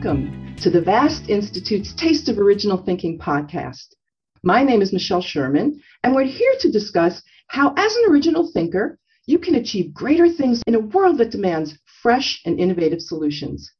Welcome to the Vast Institute's Taste of Original Thinking podcast. My name is Michelle Sherman, and we're here to discuss how, as an original thinker, you can achieve greater things in a world that demands fresh and innovative solutions.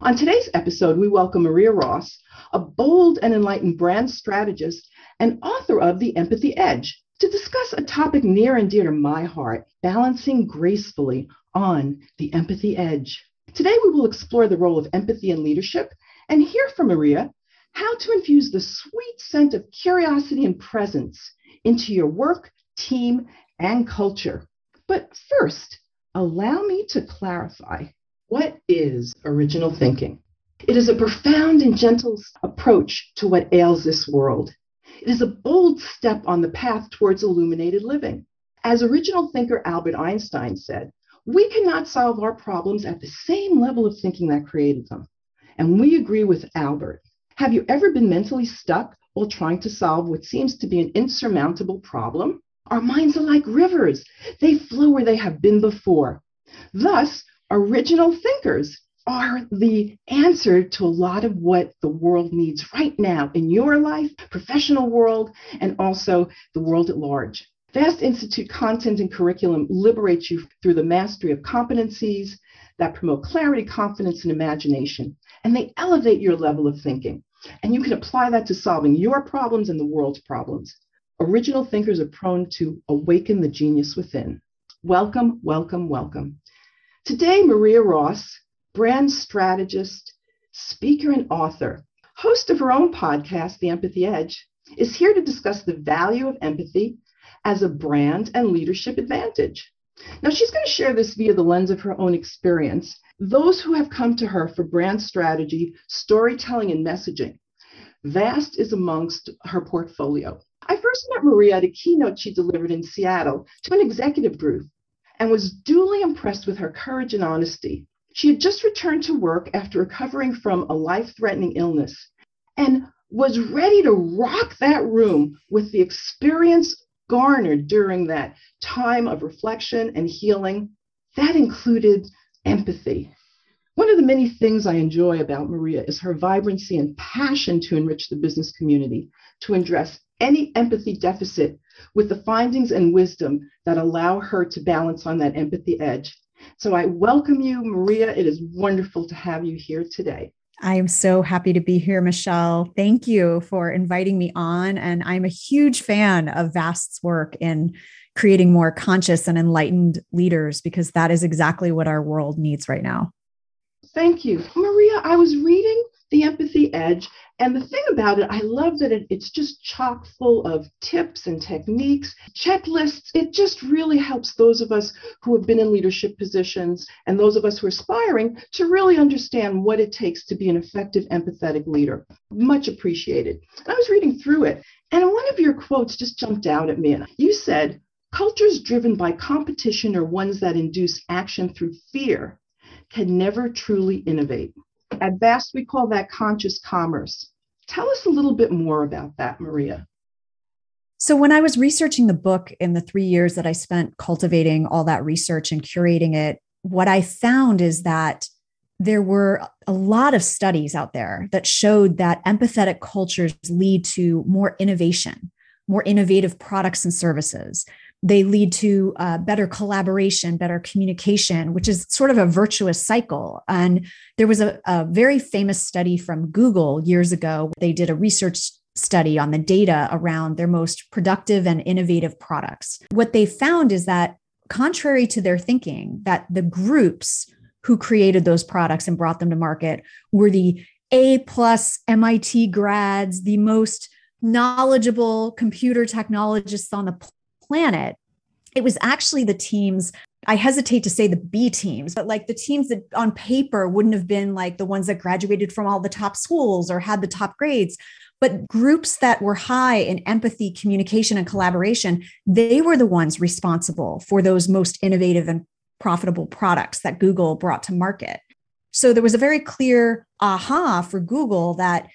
On today's episode, we welcome Maria Ross, a bold and enlightened brand strategist and author of The Empathy Edge, to discuss a topic near and dear to my heart, balancing gracefully on the empathy edge. Today, we will explore the role of empathy in leadership and hear from Maria how to infuse the sweet scent of curiosity and presence into your work, team, and culture. But first, allow me to clarify, what is original thinking? It is a profound and gentle approach to what ails this world. It is a bold step on the path towards illuminated living. As original thinker Albert Einstein said, we cannot solve our problems at the same level of thinking that created them. And we agree with Albert. Have you ever been mentally stuck while trying to solve what seems to be an insurmountable problem? Our minds are like rivers. They flow where they have been before. Thus, original thinkers are the answer to a lot of what the world needs right now in your life, professional world, and also the world at large. Vast Institute content and curriculum liberates you through the mastery of competencies that promote clarity, confidence, and imagination, and they elevate your level of thinking. And you can apply that to solving your problems and the world's problems. Original thinkers are prone to awaken the genius within. Welcome, welcome, welcome. Today, Maria Ross, brand strategist, speaker, and author, host of her own podcast, The Empathy Edge, is here to discuss the value of empathy as a brand and leadership advantage. Now, she's going to share this via the lens of her own experience, those who have come to her for brand strategy, storytelling, and messaging. Vast is amongst her portfolio. I first met Maria at a keynote she delivered in Seattle to an executive group and was duly impressed with her courage and honesty. She had just returned to work after recovering from a life-threatening illness and was ready to rock that room with the experience garnered during that time of reflection and healing. That included empathy. One of the many things I enjoy about Maria is her vibrancy and passion to enrich the business community, to address any empathy deficit with the findings and wisdom that allow her to balance on that empathy edge. So I welcome you, Maria. It is wonderful to have you here today. I am so happy to be here, Michelle. Thank you for inviting me on. And I'm a huge fan of Vast's work in creating more conscious and enlightened leaders, because that is exactly what our world needs right now. Thank you. Maria, I was reading The Empathy Edge, and the thing about it, I love that it's just chock full of tips and techniques, checklists. It just really helps those of us who have been in leadership positions and those of us who are aspiring to really understand what it takes to be an effective, empathetic leader. Much appreciated. And I was reading through it, and one of your quotes just jumped out at me. And you said, "Cultures driven by competition or ones that induce action through fear can never truly innovate." At Vast, we call that conscious commerce. Tell us a little bit more about that, Maria. So when I was researching the book in the 3 years that I spent cultivating all that research and curating it, what I found is that there were a lot of studies out there that showed that empathetic cultures lead to more innovation, more innovative products and services. They lead to better collaboration, better communication, which is sort of a virtuous cycle. And there was a very famous study from Google years ago. They did a research study on the data around their most productive and innovative products. What they found is that, contrary to their thinking, that the groups who created those products and brought them to market were the A+ MIT grads, the most knowledgeable computer technologists on the planet. It was actually the teams, I hesitate to say the B teams, but like the teams that on paper wouldn't have been like the ones that graduated from all the top schools or had the top grades, but groups that were high in empathy, communication, and collaboration, they were the ones responsible for those most innovative and profitable products that Google brought to market. So there was a very clear aha for Google that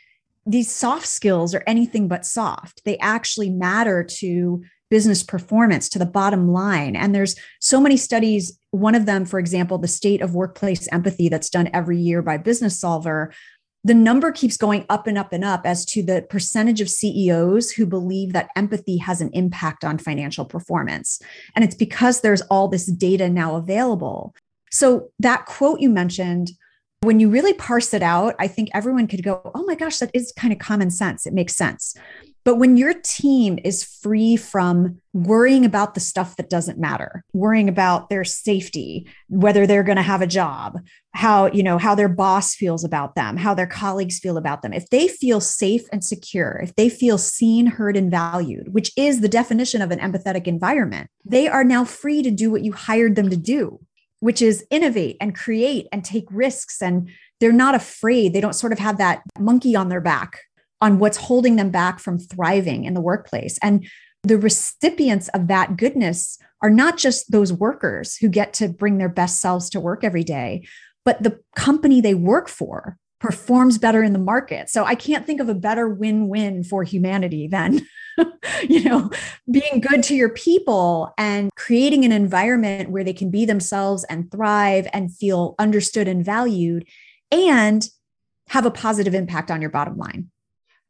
these soft skills are anything but soft. They actually matter to business performance, to the bottom line. And there's so many studies. One of them, for example, the State of Workplace Empathy that's done every year by Business Solver, the number keeps going up and up and up as to the percentage of CEOs who believe that empathy has an impact on financial performance. And it's because there's all this data now available. So that quote you mentioned, when you really parse it out, I think everyone could go, oh my gosh, that is kind of common sense. It makes sense. But when your team is free from worrying about the stuff that doesn't matter, worrying about their safety, whether they're going to have a job, how their boss feels about them, how their colleagues feel about them, if they feel safe and secure, if they feel seen, heard, and valued, which is the definition of an empathetic environment, they are now free to do what you hired them to do, which is innovate and create and take risks. And they're not afraid. They don't sort of have that monkey on their back on what's holding them back from thriving in the workplace. And the recipients of that goodness are not just those workers who get to bring their best selves to work every day, but the company they work for performs better in the market. So I can't think of a better win-win for humanity than being good to your people and creating an environment where they can be themselves and thrive and feel understood and valued and have a positive impact on your bottom line.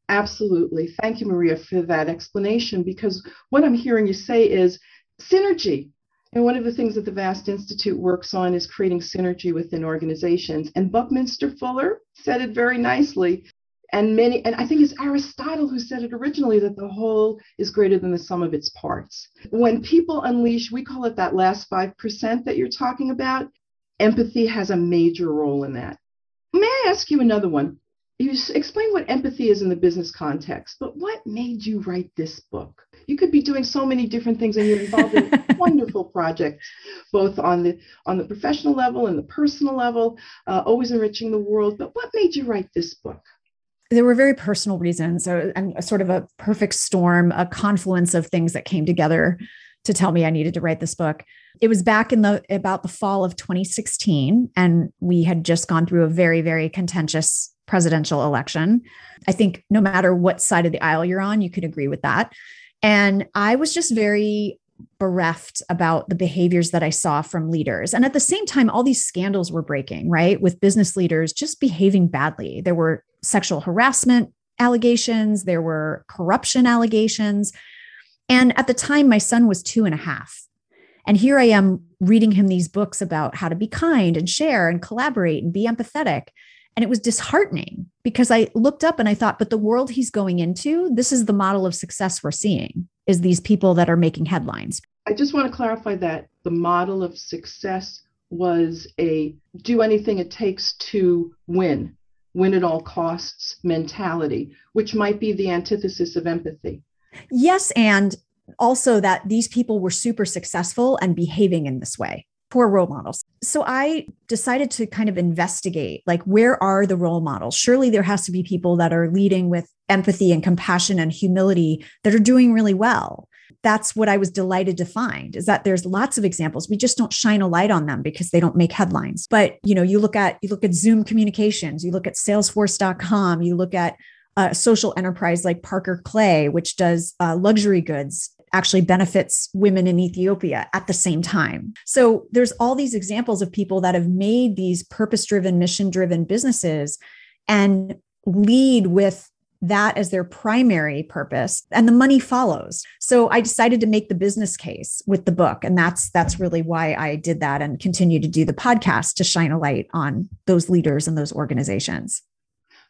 Absolutely. Thank you, Maria, for that explanation, because what I'm hearing you say is synergy. And one of the things that the Vast Institute works on is creating synergy within organizations. And Buckminster Fuller said it very nicely. And I think it's Aristotle who said it originally, that the whole is greater than the sum of its parts. When people unleash, we call it that last 5% that you're talking about. Empathy has a major role in that. May I ask you another one? You explain what empathy is in the business context, but what made you write this book? You could be doing so many different things, and you're involved in wonderful projects, both on the professional level and the personal level, always enriching the world. But what made you write this book? There were very personal reasons, and sort of a perfect storm, a confluence of things that came together to tell me I needed to write this book. It was back in about the fall of 2016, and we had just gone through a very, very contentious presidential election. I think no matter what side of the aisle you're on, you could agree with that. And I was just very bereft about the behaviors that I saw from leaders. And at the same time, all these scandals were breaking, right? With business leaders just behaving badly. There were sexual harassment allegations. There were corruption allegations. And at the time, my son was 2.5. And here I am reading him these books about how to be kind and share and collaborate and be empathetic. And it was disheartening because I looked up and I thought, but the world he's going into, this is the model of success we're seeing, is these people that are making headlines. I just want to clarify that the model of success was a do anything it takes to win at all costs mentality, which might be the antithesis of empathy. Yes. And also that these people were super successful and behaving in this way. Poor role models. So I decided to kind of investigate, like, where are the role models? Surely there has to be people that are leading with empathy and compassion and humility that are doing really well. That's what I was delighted to find, is that there's lots of examples. We just don't shine a light on them because they don't make headlines. But, you look at Zoom Communications, you look at Salesforce.com, you look at a social enterprise like Parker Clay, which does luxury goods, actually benefits women in Ethiopia at the same time. So there's all these examples of people that have made these purpose-driven, mission-driven businesses and lead with that as their primary purpose, and the money follows. So I decided to make the business case with the book. And that's really why I did that and continue to do the podcast, to shine a light on those leaders and those organizations.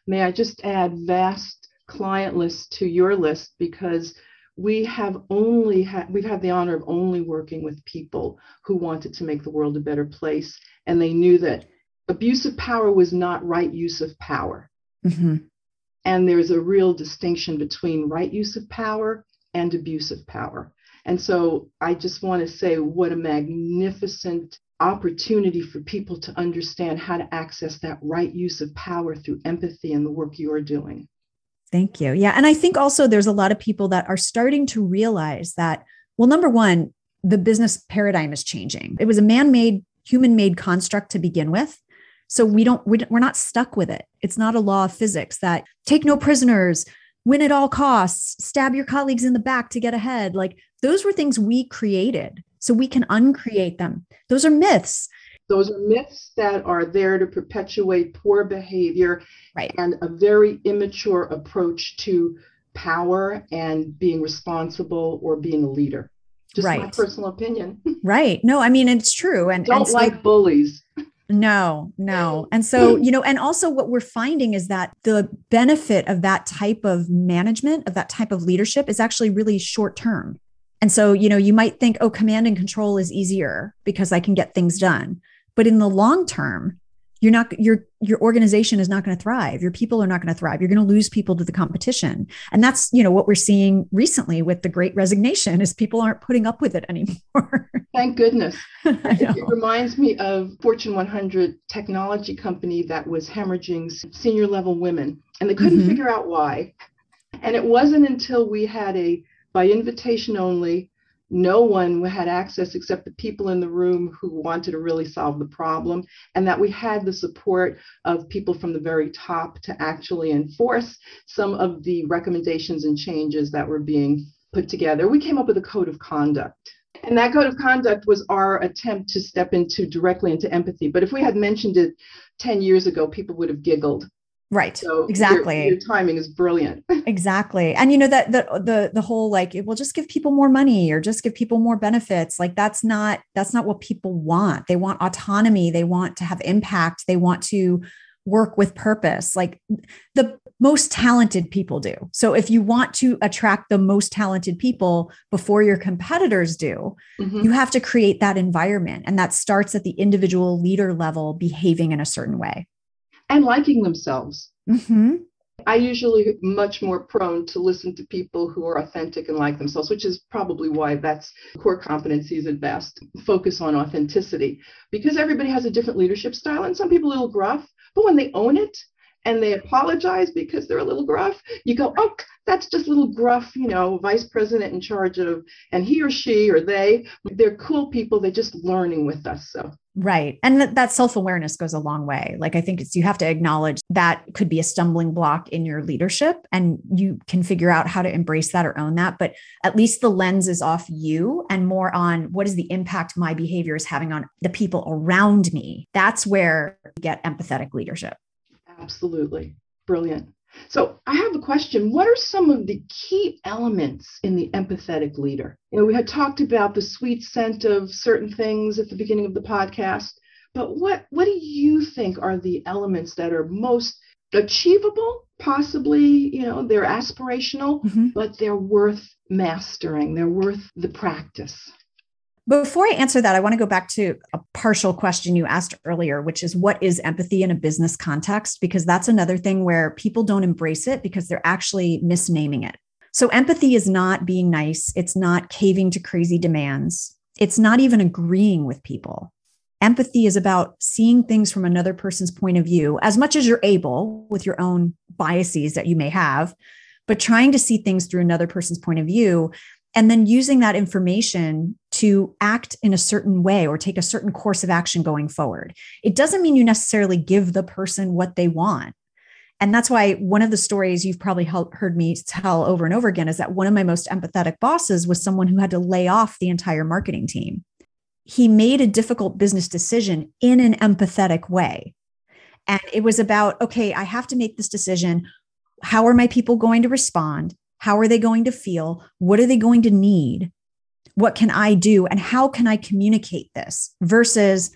May I just add Vast client list to your list, because we have we've had the honor of only working with people who wanted to make the world a better place. And they knew that abuse of power was not right use of power. Mm-hmm. And there's a real distinction between right use of power and abuse of power. And so I just want to say what a magnificent opportunity for people to understand how to access that right use of power through empathy and the work you're doing. Thank you. Yeah. And I think also there's a lot of people that are starting to realize that, well, number one, the business paradigm is changing. It was a man-made, human-made construct to begin with. So we're not stuck with it. It's not a law of physics that take no prisoners, win at all costs, stab your colleagues in the back to get ahead. Like, those were things we created. So we can uncreate them. Those are myths. Those are myths that are there to perpetuate poor behavior, right, and a very immature approach to power and being responsible or being a leader. Just right. My personal opinion. Right. No, I mean, it's true. And don't and so, like bullies. No. And so, and also what we're finding is that the benefit of that type of management, of that type of leadership is actually really short term. And so, you might think, oh, command and control is easier because I can get things done. But in the long term, you're not, your organization is not going to thrive. Your people are not going to thrive. You're going to lose people to the competition. And that's, what we're seeing recently with the Great Resignation is people aren't putting up with it anymore. Thank goodness. It reminds me of Fortune 100 technology company that was hemorrhaging senior level women, and they couldn't figure out why. And it wasn't until we had by invitation only, no one had access except the people in the room who wanted to really solve the problem, and that we had the support of people from the very top to actually enforce some of the recommendations and changes that were being put together. We came up with a code of conduct. And that code of conduct was our attempt to step directly into empathy. But if we had mentioned it 10 years ago, people would have giggled. Right. So exactly. Your timing is brilliant. Exactly. And that the whole we'll just give people more money or just give people more benefits. Like that's not what people want. They want autonomy. They want to have impact. They want to work with purpose. Like the most talented people do. So if you want to attract the most talented people before your competitors do, you have to create that environment. And that starts at the individual leader level, behaving in a certain way. And liking themselves. I usually am much more prone to listen to people who are authentic and like themselves, which is probably why that's core competencies at Vast, focus on authenticity, because everybody has a different leadership style and some people are a little gruff, but when they own it and they apologize because they're a little gruff, you go, oh, that's just little gruff, vice president in charge of, and he or she or they, they're cool people. They're just learning with us. So. Right. And that self-awareness goes a long way. Like, I think you have to acknowledge that could be a stumbling block in your leadership, and you can figure out how to embrace that or own that. But at least the lens is off you and more on what is the impact my behavior is having on the people around me. That's where you get empathetic leadership. Absolutely. Brilliant. So I have a question. What are some of the key elements in the empathetic leader? We had talked about the sweet scent of certain things at the beginning of the podcast, but what do you think are the elements that are most achievable? Possibly, they're aspirational, but they're worth mastering. They're worth the practice. Before I answer that, I want to go back to a partial question you asked earlier, which is what is empathy in a business context? Because that's another thing where people don't embrace it because they're actually misnaming it. So empathy is not being nice. It's not caving to crazy demands. It's not even agreeing with people. Empathy is about seeing things from another person's point of view, as much as you're able with your own biases that you may have, but trying to see things through another person's point of view. And then using that information to act in a certain way or take a certain course of action going forward. It doesn't mean you necessarily give the person what they want. And that's why one of the stories you've probably heard me tell over and over again is that one of my most empathetic bosses was someone who had to lay off the entire marketing team. He made a difficult business decision in an empathetic way. And it was about, okay, I have to make this decision. How are my people going to respond? How are they going to feel? What are they going to need? What can I do? And how can I communicate this versus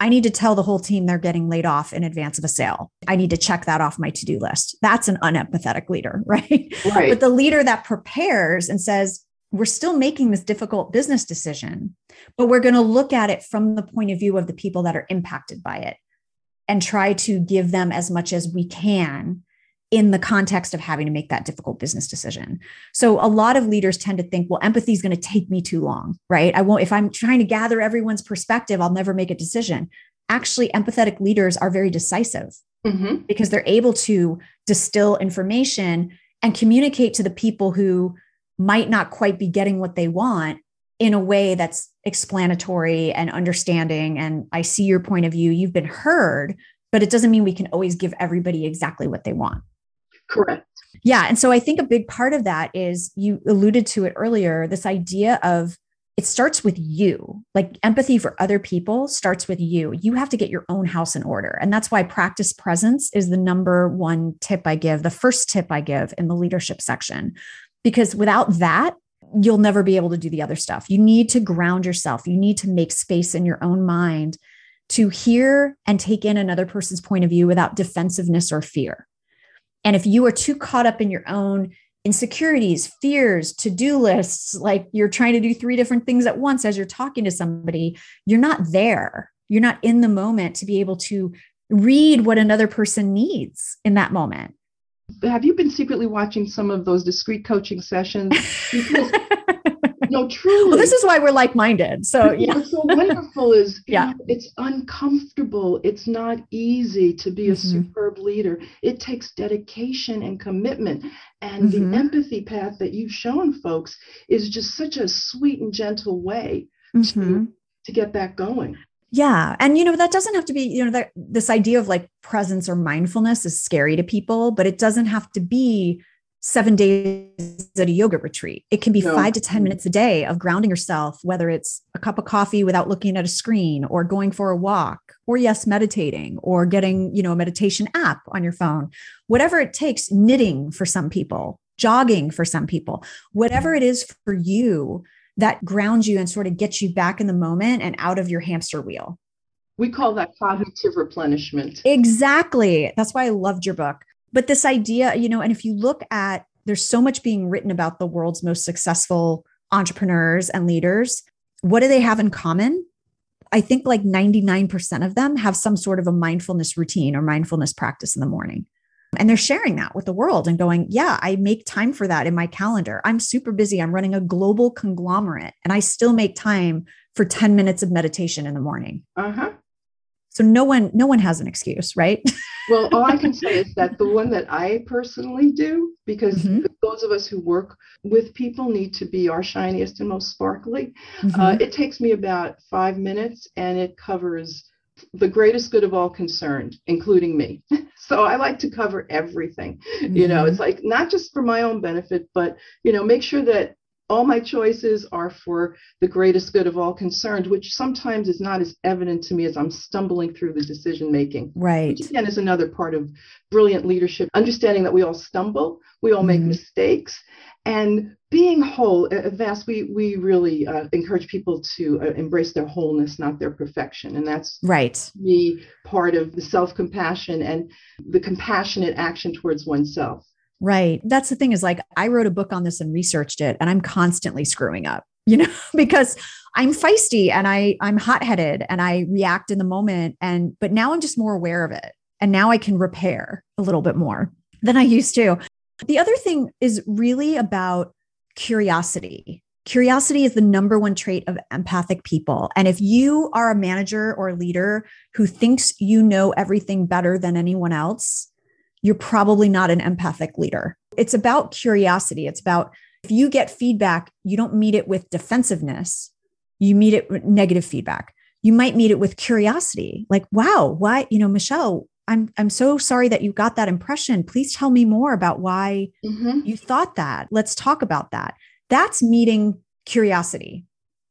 I need to tell the whole team they're getting laid off in advance of a sale. I need to check that off my to-do list. That's an unempathetic leader, right? But the leader that prepares and says, we're still making this difficult business decision, but we're going to look at it from the point of view of the people that are impacted by it and try to give them as much as we can in the context of having to make that difficult business decision. So a lot of leaders tend to think, well, empathy is going to take me too long, right? If I'm trying to gather everyone's perspective, I'll never make a decision. Actually, empathetic leaders are very decisive because they're able to distill information and communicate to the people who might not quite be getting what they want in a way that's explanatory and understanding. And I see your point of view, you've been heard, but it doesn't mean we can always give everybody exactly what they want. Correct. Yeah. And so I think a big part of that is, you alluded to it earlier, this idea of it starts with you. Like empathy for other people starts with you. You have to get your own house in order. And that's why practice presence is the number one tip I give, the first tip I give in the leadership section, because without that, you'll never be able to do the other stuff. You need to ground yourself. You need to make space in your own mind to hear and take in another person's point of view without defensiveness or fear. And if you are too caught up in your own insecurities, fears, to-do lists, like you're trying to do three different things at once as you're talking to somebody, you're not there. You're not in the moment to be able to read what another person needs in that moment. Have you been secretly watching some of those discreet coaching sessions? Because, no, truly. Well, this is why we're like-minded. So yeah. What's so wonderful is it's uncomfortable. It's not easy to be a superb leader. It takes dedication and commitment. And the empathy path that you've shown folks is just such a sweet and gentle way to get that going. Yeah. And, you know, that doesn't have to be, you know, that this idea of like presence or mindfulness is scary to people, but it doesn't have to be 7 days at a yoga retreat. It can be 5 to 10 minutes a day of grounding yourself, whether it's a cup of coffee without looking at a screen or going for a walk or meditating or getting, you know, a meditation app on your phone, whatever it takes, knitting for some people, jogging for some people, whatever it is for you that grounds you and sort of gets you back in the moment and out of your hamster wheel. We call that cognitive replenishment. Exactly. That's why I loved your book. But this idea, you know, and if you look at, there's so much being written about the world's most successful entrepreneurs and leaders. What do they have in common? I think like 99% of them have some sort of a mindfulness routine or mindfulness practice in the morning. And they're sharing that with the world and going, yeah, I make time for that in my calendar. I'm super busy. I'm running a global conglomerate and I still make time for 10 minutes of meditation in the morning. So no one has an excuse, right? Well, all I can say is that the one that I personally do, because those of us who work with people need to be our shiniest and most sparkly. It takes me about 5 minutes and it covers the greatest good of all concerned, including me. So I like to cover everything. You know, it's like not just for my own benefit, but, you know, make sure that all my choices are for the greatest good of all concerned, which sometimes is not as evident to me as I'm stumbling through the decision making. Right. Which again is another part of brilliant leadership, understanding that we all stumble, we all make mistakes. And being whole, Vast, we really encourage people to embrace their wholeness, not their perfection. And that's me part of the self-compassion and the compassionate action towards oneself. Right. That's the thing is like, I wrote a book on this and researched it and I'm constantly screwing up, you know, because I'm feisty and I'm hot-headed and I react in the moment. But now I'm just more aware of it. And now I can repair a little bit more than I used to. The other thing is really about curiosity. Curiosity is the number one trait of empathic people. And if you are a manager or a leader who thinks you know everything better than anyone else, you're probably not an empathic leader. It's about curiosity. It's about if you get feedback, you don't meet it with defensiveness. You meet it with negative feedback. You might meet it with curiosity. Like, wow, why, you know, Michelle, I'm so sorry that you got that impression. Please tell me more about why you thought that. Let's talk about that. That's meeting curiosity.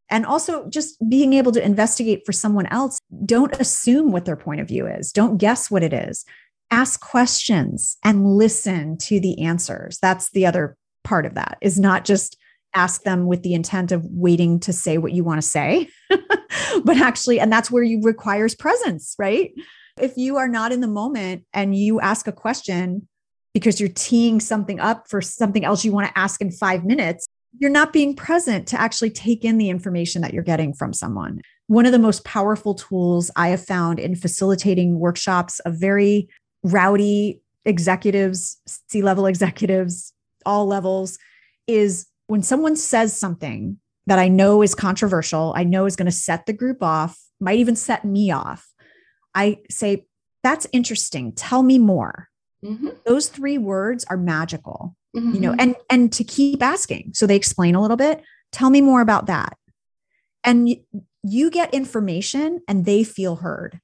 And also just being able to investigate for someone else. Don't assume what their point of view is. Don't guess what it is. Ask questions and listen to the answers. That's the other part of that, is not just ask them with the intent of waiting to say what you want to say, but actually, and that's where you requires presence, right? If you are not in the moment and you ask a question because you're teeing something up for something else you want to ask in 5 minutes, you're not being present to actually take in the information that you're getting from someone. One of the most powerful tools I have found in facilitating workshops of very rowdy executives, C-level executives, all levels, is when someone says something that I know is controversial, I know is going to set the group off, might even set me off. I say, that's interesting. Tell me more. Those three words are magical, you know, and to keep asking. So they explain a little bit. Tell me more about that. And you get information and they feel heard.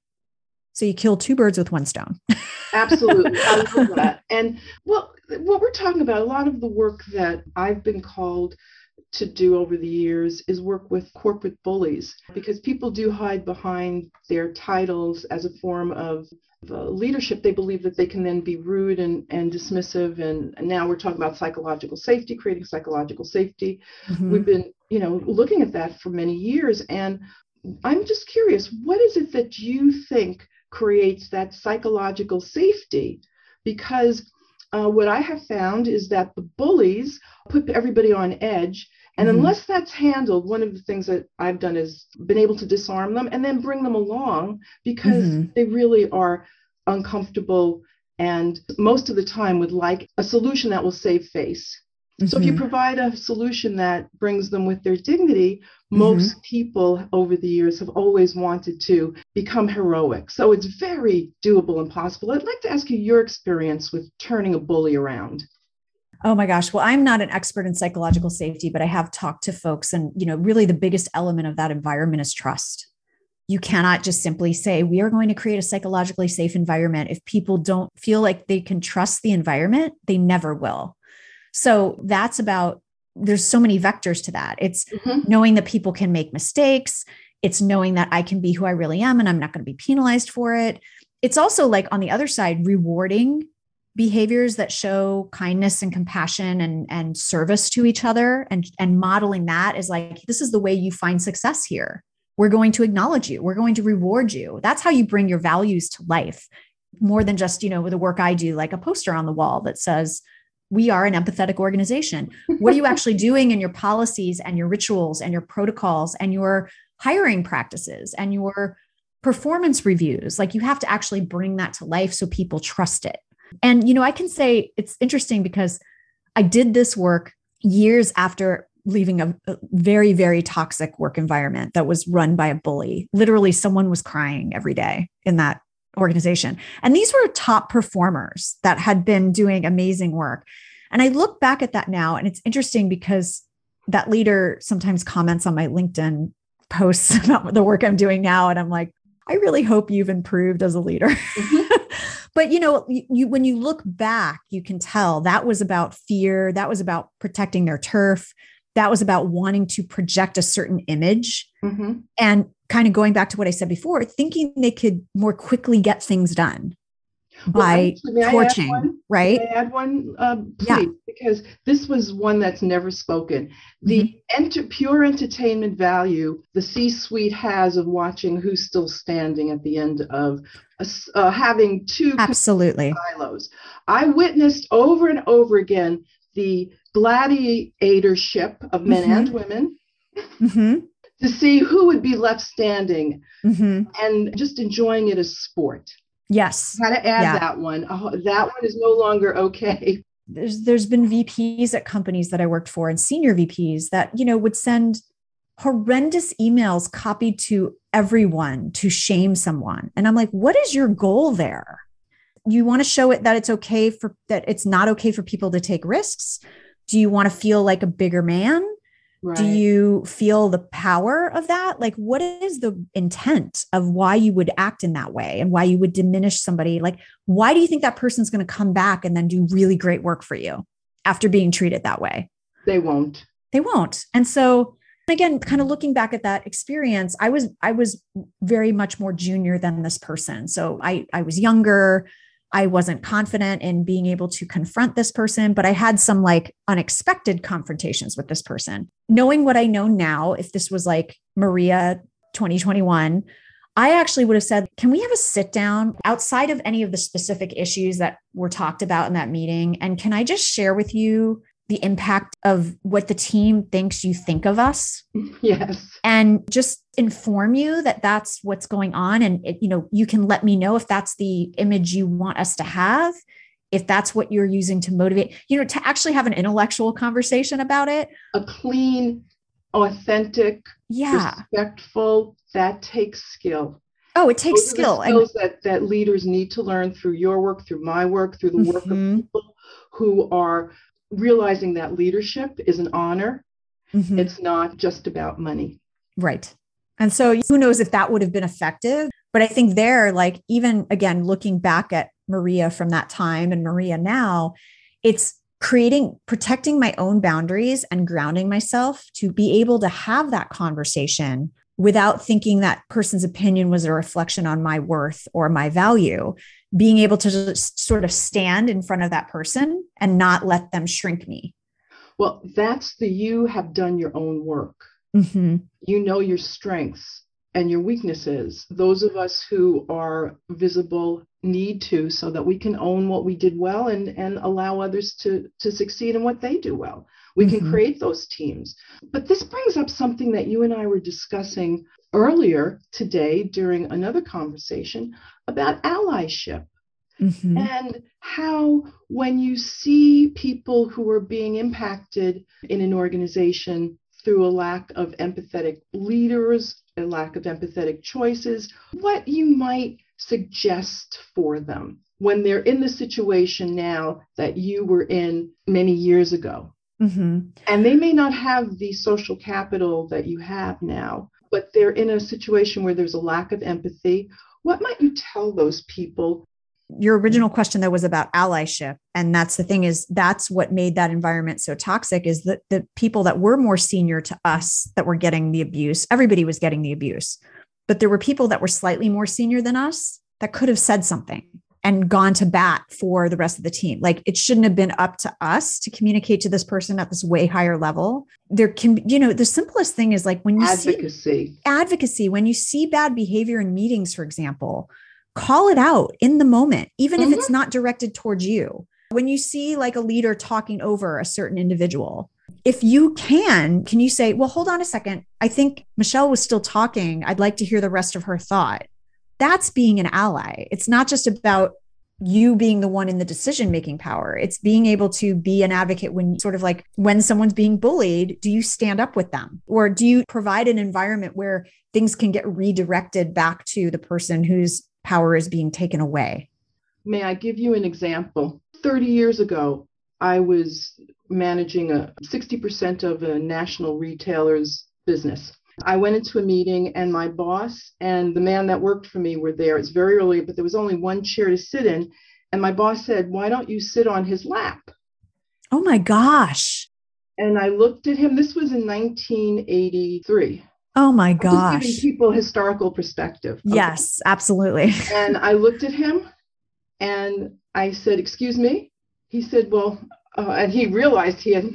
So you kill two birds with one stone. Absolutely. I love that. And well, what we're talking about, a lot of the work that I've been called to do over the years is work with corporate bullies, because people do hide behind their titles as a form of leadership. They believe that they can then be rude and dismissive. And now we're talking about psychological safety, creating psychological safety. Mm-hmm. We've been, looking at that for many years. And I'm just curious, what is it that you think creates that psychological safety? Because what I have found is that the bullies put everybody on edge. And mm-hmm. unless that's handled, one of the things that I've done is been able to disarm them and then bring them along, because mm-hmm. they really are uncomfortable and most of the time would like a solution that will save face. Mm-hmm. So if you provide a solution that brings them with their dignity, mm-hmm. most people over the years have always wanted to become heroic. So it's very doable and possible. I'd like to ask you your experience with turning a bully around. Oh my gosh. Well, I'm not an expert in psychological safety, but I have talked to folks, and, really the biggest element of that environment is trust. You cannot just simply say, we are going to create a psychologically safe environment. If people don't feel like they can trust the environment, they never will. So that's about, there's so many vectors to that. It's mm-hmm. knowing that people can make mistakes. It's knowing that I can be who I really am and I'm not going to be penalized for it. It's also, like, on the other side, rewarding behaviors that show kindness and compassion and service to each other, and modeling that is like, this is the way you find success here. We're going to acknowledge you. We're going to reward you. That's how you bring your values to life, more than just, with the work I do, like a poster on the wall that says, we are an empathetic organization. What are you actually doing in your policies and your rituals and your protocols and your hiring practices and your performance reviews? Like, you have to actually bring that to life so people trust it. And, I can say it's interesting because I did this work years after leaving a very, very toxic work environment that was run by a bully. Literally, someone was crying every day in that organization. And these were top performers that had been doing amazing work. And I look back at that now, and it's interesting because that leader sometimes comments on my LinkedIn posts about the work I'm doing now. And I'm like, I really hope you've improved as a leader. Mm-hmm. But, when you look back, you can tell that was about fear. That was about protecting their turf. That was about wanting to project a certain image, mm-hmm. and kind of going back to what I said before, thinking they could more quickly get things done by torching, right? May I add one, please? Yeah. Because this was one that's never spoken. The mm-hmm. pure entertainment value the C-suite has of watching who's still standing at the end of having two absolutely silos. I witnessed over and over again the gladiatorship of men mm-hmm. and women mm-hmm. to see who would be left standing mm-hmm. and just enjoying it as sport. Yes. Got to add that one. Oh, that one is no longer okay. There's been VPs at companies that I worked for, and senior VPs that, would send horrendous emails copied to everyone to shame someone. And I'm like, what is your goal there? You want to show it that it's not okay for people to take risks. Do you want to feel like a bigger man? Right. Do you feel the power of that? Like, what is the intent of why you would act in that way and why you would diminish somebody? Like, why do you think that person's going to come back and then do really great work for you after being treated that way? They won't. And so, again, kind of looking back at that experience, I was very much more junior than this person. So I was younger. I wasn't confident in being able to confront this person, but I had some unexpected confrontations with this person. Knowing what I know now, if this was Maria 2021, I actually would have said, can we have a sit down outside of any of the specific issues that were talked about in that meeting? And can I just share with you the impact of what the team thinks you think of us? Yes. And just inform you that that's what's going on. And, you can let me know if that's the image you want us to have, if that's what you're using to motivate, to actually have an intellectual conversation about it. A clean, authentic, respectful, that takes skill. Oh, it takes skill. Skills that leaders need to learn through your work, through my work, through the mm-hmm. work of people who are realizing that leadership is an honor. Mm-hmm. It's not just about money. Right. And so who knows if that would have been effective. But I think there, even again, looking back at Maria from that time and Maria now, it's protecting my own boundaries and grounding myself to be able to have that conversation without thinking that person's opinion was a reflection on my worth or my value, being able to just sort of stand in front of that person and not let them shrink me. Well, that's the you have done your own work. Mm-hmm. You know your strengths and your weaknesses. Those of us who are visible need to, so that we can own what we did well and allow others to succeed in what they do well. We mm-hmm. can create those teams. But this brings up something that you and I were discussing earlier today during another conversation about allyship. Mm-hmm. And how, when you see people who are being impacted in an organization through a lack of empathetic leaders, a lack of empathetic choices, what you might suggest for them when they're in the situation now that you were in many years ago. Mm-hmm. And they may not have the social capital that you have now, but they're in a situation where there's a lack of empathy. What might you tell those people? Your original question, though, was about allyship. And that's the thing, is that's what made that environment so toxic, is that the people that were more senior to us that were getting the abuse, everybody was getting the abuse, but there were people that were slightly more senior than us that could have said something and gone to bat for the rest of the team. Like, it shouldn't have been up to us to communicate to this person at this way higher level. There can be, you know, the simplest thing is like when you see advocacy, when you see bad behavior in meetings, for example, call it out in the moment, even mm-hmm. if it's not directed towards you. When you see like a leader talking over a certain individual, if you can you say, well, hold on a second. I think Michelle was still talking. I'd like to hear the rest of her thought. That's being an ally. It's not just about you being the one in the decision-making power. It's being able to be an advocate when sort of like when someone's being bullied, do you stand up with them? Or do you provide an environment where things can get redirected back to the person who's power is being taken away? May I give you an example? 30 years ago, I was managing 60% of a national retailer's business. I went into a meeting and my boss and the man that worked for me were there. It's very early, but there was only one chair to sit in. And my boss said, why don't you sit on his lap? Oh my gosh. And I looked at him. This was in 1983. Oh my gosh. Just giving people historical perspective. Okay. Yes, absolutely. And I looked at him and I said, excuse me. He said, well, and he realized he had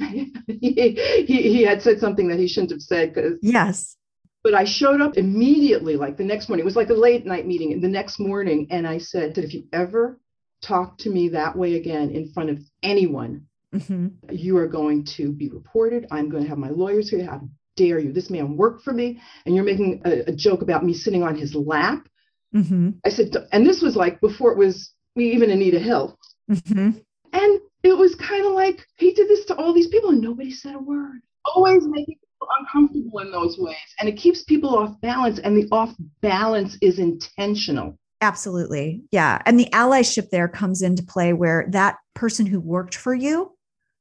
said something that he shouldn't have said. Yes. But I showed up immediately, like the next morning. It was like a late night meeting, and the next morning. And I said that if you ever talk to me that way again in front of anyone, mm-hmm. you are going to be reported. I'm going to have my lawyers here. Dare you? This man worked for me, and you're making a joke about me sitting on his lap. Mm-hmm. I said, and this was like before it was even Anita Hill. Mm-hmm. And it was kind of like he did this to all these people, and nobody said a word. Always making people uncomfortable in those ways, and it keeps people off balance. And the off balance is intentional. Absolutely, yeah. And the allyship there comes into play where that person who worked for you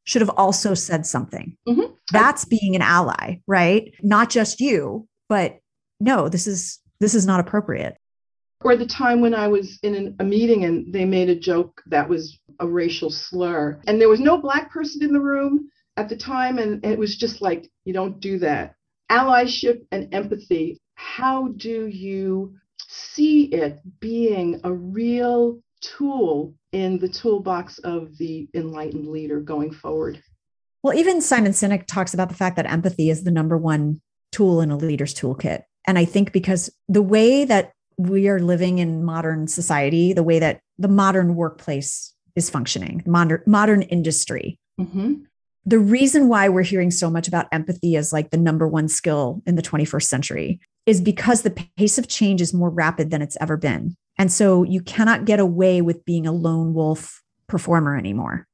should have also said something. Mm-hmm. That's being an ally, right? Not just you, but no, this is not appropriate. Or the time when I was in a meeting and they made a joke that was a racial slur, and there was no Black person in the room at the time. And it was just like, you don't do that. Allyship and empathy. How do you see it being a real tool in the toolbox of the enlightened leader going forward? Well, even Simon Sinek talks about the fact that empathy is the #1 tool in a leader's toolkit. And I think because the way that we are living in modern society, the way that the modern workplace is functioning, modern industry, mm-hmm. the reason why we're hearing so much about empathy as like the #1 skill in the 21st century is because the pace of change is more rapid than it's ever been. And so you cannot get away with being a lone wolf performer anymore.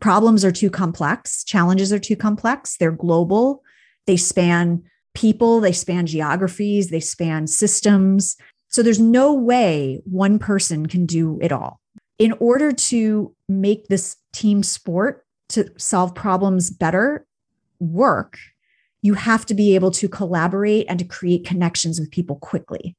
Problems are too complex. Challenges are too complex. They're global. They span people. They span geographies. They span systems. So there's no way one person can do it all. In order to make this team sport to solve problems better work, you have to be able to collaborate and to create connections with people quickly.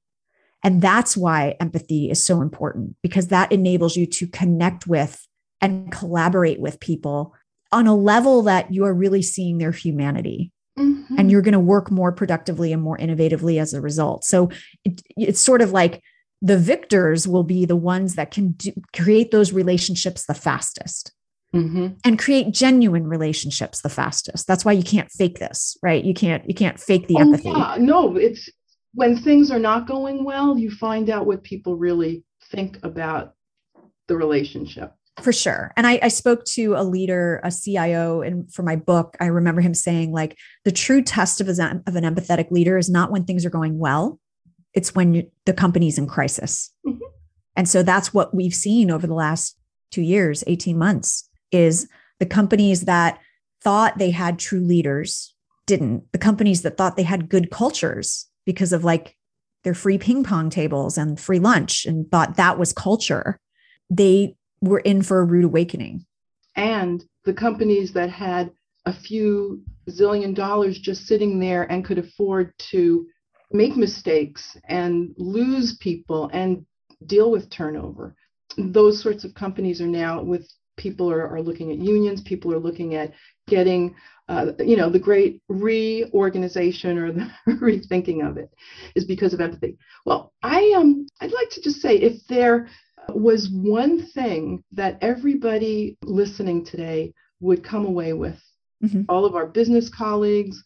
And that's why empathy is so important, because that enables you to connect with and collaborate with people on a level that you are really seeing their humanity. Mm-hmm. And you're going to work more productively and more innovatively as a result. So it's sort of like the victors will be the ones that can create those relationships the fastest. Mm-hmm. And create genuine relationships the fastest. That's why you can't fake this, right? You can't fake the empathy. Yeah. No, it's when things are not going well, you find out what people really think about the relationship. For sure. And I spoke to a leader, a CIO, and for my book, I remember him saying, like, the true test of an empathetic leader is not when things are going well. It's when the company's in crisis. Mm-hmm. And so that's what we've seen over the last 2 years, 18 months, is the companies that thought they had true leaders didn't. The companies that thought they had good cultures because of like their free ping pong tables and free lunch and thought that was culture, they were in for a rude awakening. And the companies that had a few zillion dollars just sitting there and could afford to make mistakes and lose people and deal with turnover, those sorts of companies are now with people are looking at unions, people are looking at getting, the great reorganization or the rethinking of it is because of empathy. Well, I'd like to just say, if there was one thing that everybody listening today would come away with, mm-hmm. all of our business colleagues,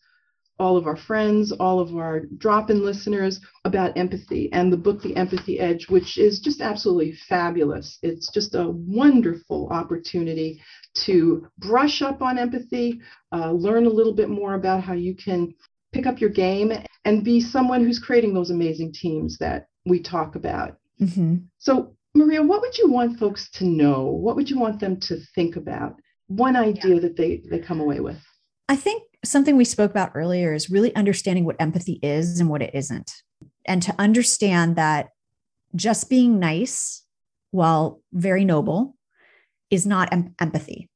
all of our friends, all of our drop-in listeners, about empathy and the book, The Empathy Edge, which is just absolutely fabulous. It's just a wonderful opportunity to brush up on empathy, learn a little bit more about how you can pick up your game and be someone who's creating those amazing teams that we talk about. Mm-hmm. So, Maria, what would you want folks to know? What would you want them to think about? One idea that they come away with? I think something we spoke about earlier is really understanding what empathy is and what it isn't. And to understand that just being nice, while very noble, is not empathy.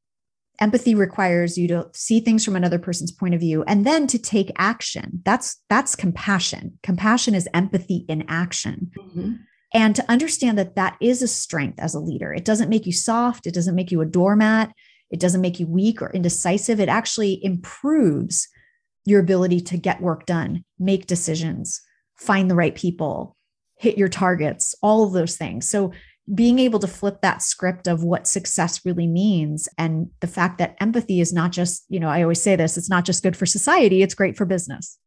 Empathy requires you to see things from another person's point of view and then to take action. That's compassion. Compassion is empathy in action. Mm-hmm. And to understand that is a strength as a leader. It doesn't make you soft. It doesn't make you a doormat. It doesn't make you weak or indecisive. It actually improves your ability to get work done, make decisions, find the right people, hit your targets, all of those things. So being able to flip that script of what success really means and the fact that empathy is not just, I always say this, it's not just good for society, it's great for business.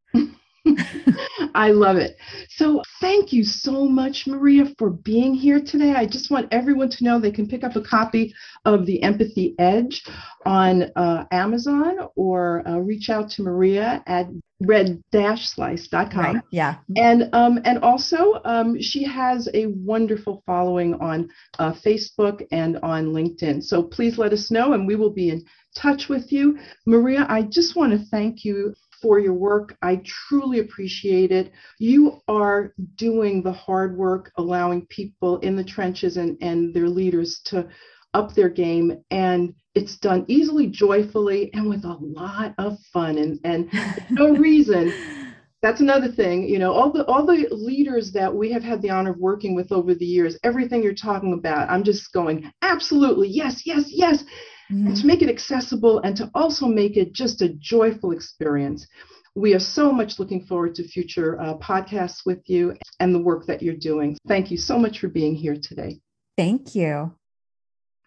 I love it. So thank you so much, Maria, for being here today. I just want everyone to know they can pick up a copy of The Empathy Edge on Amazon or reach out to Maria at red-slice.com. Right. Yeah. And also she has a wonderful following on Facebook and on LinkedIn. So please let us know and we will be in touch with you. Maria, I just want to thank you for your work. I truly appreciate it. You are doing the hard work, allowing people in the trenches and their leaders to up their game. And it's done easily, joyfully, and with a lot of fun and no reason. That's another thing, all the leaders that we have had the honor of working with over the years, everything you're talking about, I'm just going, absolutely, yes, yes, yes. Mm-hmm. And to make it accessible and to also make it just a joyful experience. We are so much looking forward to future podcasts with you and the work that you're doing. Thank you so much for being here today. Thank you.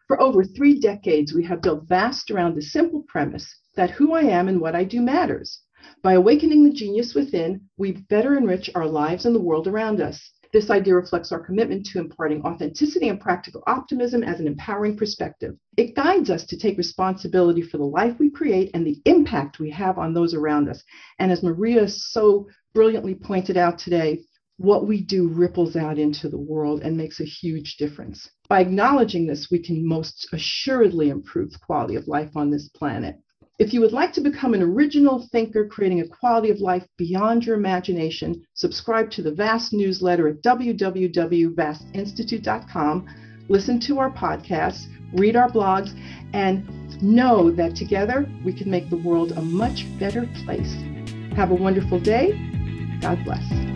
For over 3 decades, we have built Vast around the simple premise that who I am and what I do matters. By awakening the genius within, we better enrich our lives and the world around us. This idea reflects our commitment to imparting authenticity and practical optimism as an empowering perspective. It guides us to take responsibility for the life we create and the impact we have on those around us. And as Maria so brilliantly pointed out today, what we do ripples out into the world and makes a huge difference. By acknowledging this, we can most assuredly improve the quality of life on this planet. If you would like to become an original thinker creating a quality of life beyond your imagination, subscribe to the Vast newsletter at www.vastinstitute.com, listen to our podcasts, read our blogs, and know that together we can make the world a much better place. Have a wonderful day. God bless.